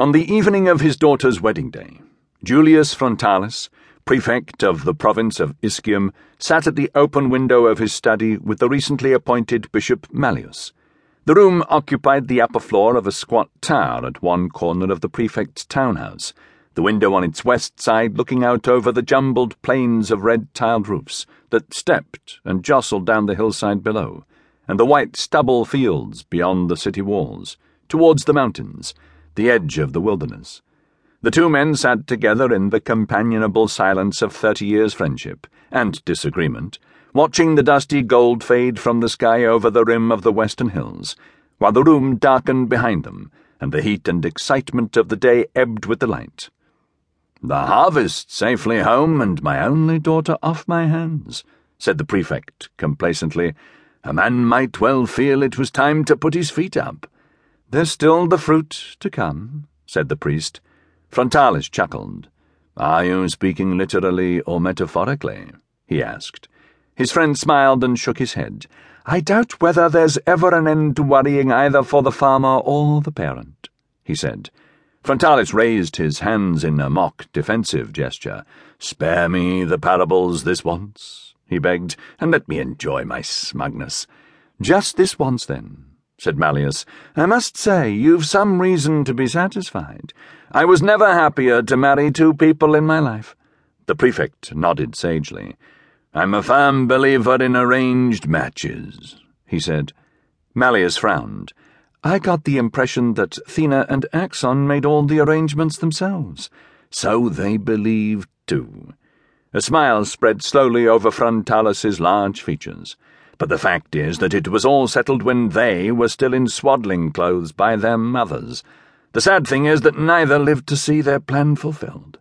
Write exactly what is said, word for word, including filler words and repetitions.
On the evening of his daughter's wedding day, Julius Frontalis, prefect of the province of Ischium, sat at the open window of his study with the recently appointed Bishop Mallius. The room occupied the upper floor of a squat tower at one corner of the prefect's townhouse, the window on its west side looking out over the jumbled plains of red-tiled roofs that stepped and jostled down the hillside below, and the white stubble fields beyond the city walls, towards the mountains, the edge of the wilderness. The two men sat together in the companionable silence of thirty years' friendship and disagreement, watching the dusty gold fade from the sky over the rim of the western hills, while the room darkened behind them, and the heat and excitement of the day ebbed with the light. "The harvest safely home and my only daughter off my hands," said the prefect, complacently. "A man might well feel it was time to put his feet up." "There's still the fruit to come," said the priest. Frontalis chuckled. "Are you speaking literally or metaphorically?" he asked. His friend smiled and shook his head. "I doubt whether there's ever an end to worrying either for the farmer or the parent," he said. Frontalis raised his hands in a mock defensive gesture. "Spare me the parables this once," he begged, "and let me enjoy my smugness." "Just this once, then," said Mallius. "I must say, you've some reason to be satisfied. I was never happier to marry two people in my life." The prefect nodded sagely. "I'm a firm believer in arranged matches," he said. Mallius frowned. "I got the impression that Thena and Axon made all the arrangements themselves." "So they believed, too." A smile spread slowly over Frontalis's large features. "But the fact is that it was all settled when they were still in swaddling clothes by their mothers. The sad thing is that neither lived to see their plan fulfilled."